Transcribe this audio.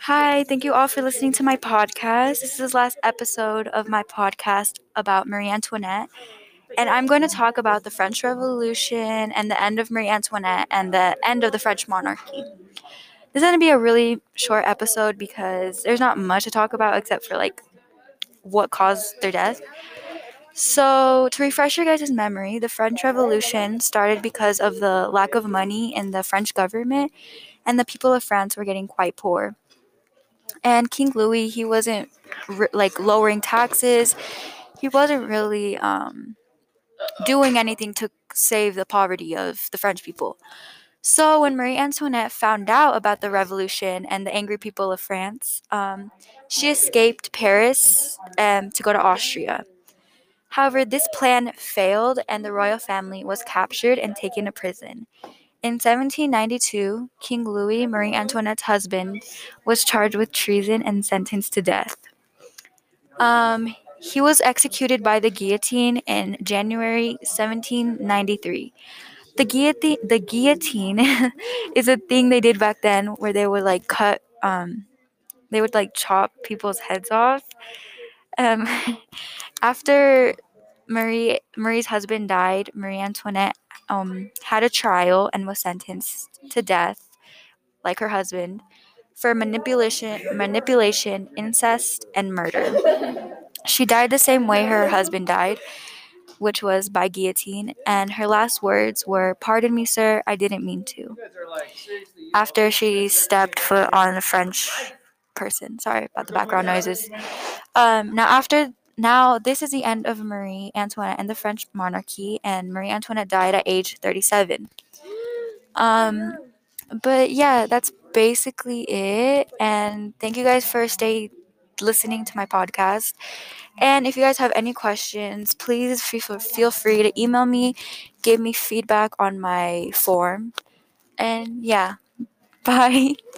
Hi, thank you all for listening to my podcast. This is the last episode of my podcast about Marie Antoinette. And I'm going to talk about the French Revolution and the end of Marie Antoinette and the end of the French monarchy. This is going to be a really short episode because there's not much to talk about except for what caused their death. So, to refresh your guys' memory, the French Revolution started because of the lack of money in the French government, and the people of France were getting quite poor. And King Louis, he wasn't, lowering taxes. He wasn't really doing anything to save the poverty of the French people. So, when Marie Antoinette found out about the revolution and the angry people of France, she escaped Paris to go to Austria. However, this plan failed and the royal family was captured and taken to prison. In 1792, King Louis, Marie Antoinette's husband, was charged with treason and sentenced to death. He was executed by the guillotine in January 1793. The guillotine is a thing they did back then where they would chop people's heads off. After Marie's husband died, Marie Antoinette had a trial and was sentenced to death, like her husband, for manipulation, incest, and murder. She died the same way her husband died, which was by guillotine, and her last words were, "Pardon me, sir, I didn't mean to," after she stepped foot on a French person. Sorry about the background noises. Now this is the end of Marie Antoinette and the French monarchy, and Marie Antoinette died at age 37. But yeah, that's basically it, and thank you guys for staying listening to my podcast. And if you guys have any questions, please feel free to email me, give me feedback on my form, and yeah, bye.